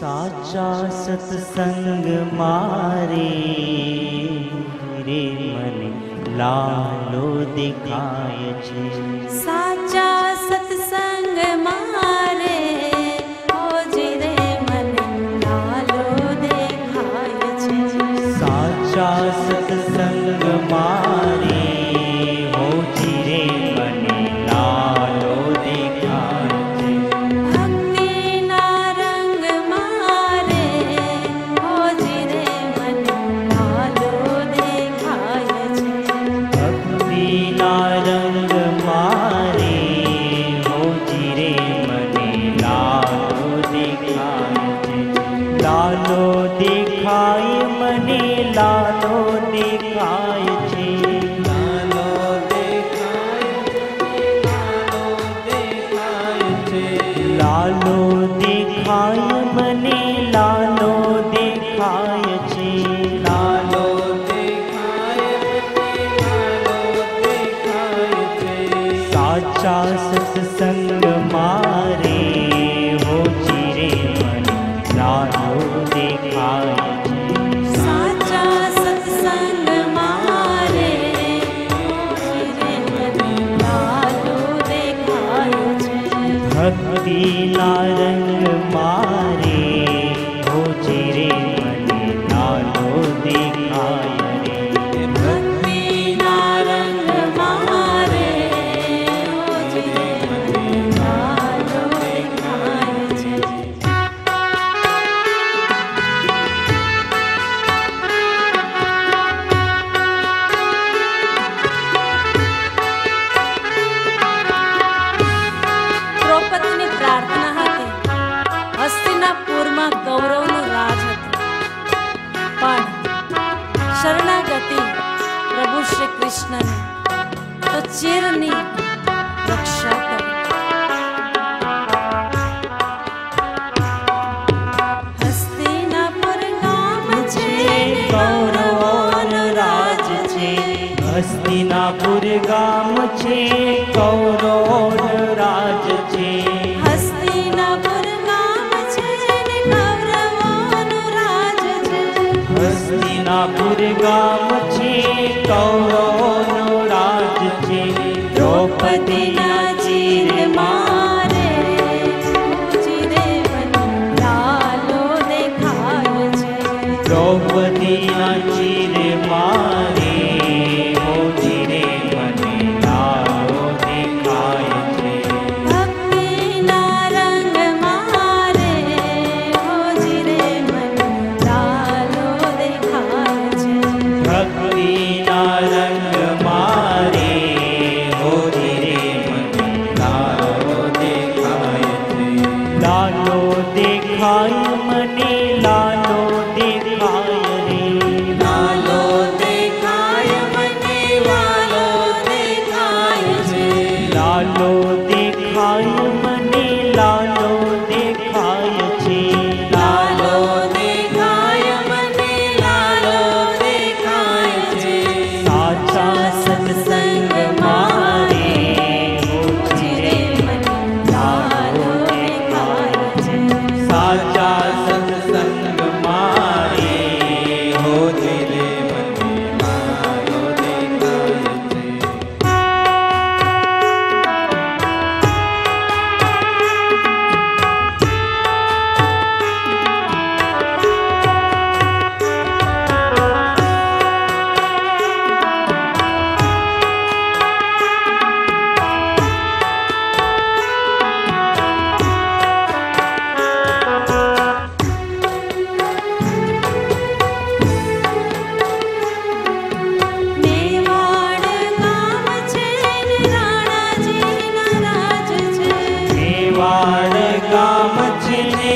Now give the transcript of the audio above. साचा सत्संग मारे रे मने लालो दिखाय छे। साचा सत्संग मारे होजे रे मने लालो दिखाय छे। साचा सत्संग मारे होजे रे मने लालो दिखाय छे। भक्ति ना रंग मारे होजे रे मने लालो दिखाय छे। भक्ति ना रंग मारे होजे रे मने लालो दिखाय छे। लालो दिखाय मने लालो दिखाय छे। लालो दिखाय मने लालो दिखाय छे। लालो दिखाय मने लालो दिखाय छे। साचा सत्संग मारे होजे रे मने लालो दिखाय छे। साचा सत्संग मारे होजे रे मने लालो दिखाय छे। भक्ति ना रंग मारे होजे रे मने लालो दिखाय रे। भक्ति ना रंग मारे होजे रे मने लालो दिखाय छे। દ્રૌપદીની પ્રાર્થના હતી. હસ્તિનાપુરમાં કૌરવનું રાજ હતું, પણ શરણાગતિ પ્રભુ શ્રી કૃષ્ણને તો ચીરની રક્ષા કરી. હસ્તિનાપુર નામ છે કૌરવોનું રાજ છે. હસ્તિનાપુર ગામ છે કૌરવોનું રાજ છે. હસ્તિનાપુર ગામ છે ને કૌરવોનું રાજ છે. હસ્તિનાપુર ગામ છે કૌરવોનું રાજ છે. દ્રૌપદીના ચીર મારે હોજે રે મને લાલો દેખાય છે. દ્રૌપદીના ચીર મારે હોજે રે મને લાલો દેખાય છે. ભક્તિ ના રંગ મારે હોજે રે મને લાલો દેખાય છે. ભક્તિ ના રંગ મારે હોજે રે મને લાલો દેખાય છે. લાલો દેખાય મને લાલો દેખાય રે। લાલો દેખાય મને લાલો દેખાય છે। લાલો દેખાય મને લાલો દેખાય છે। લાલો દેખાય મને લાલો દેખાય છે। સાચા સત્સંગ મારે હોજે રે મન લાલો દેખાય છે। साचा सत्संग मारे होजे रे मने लालो देखाय छे। મેવાડ ગામ છે ને રાણાજીના રાજ છે। મેવાડ ગામ છે ને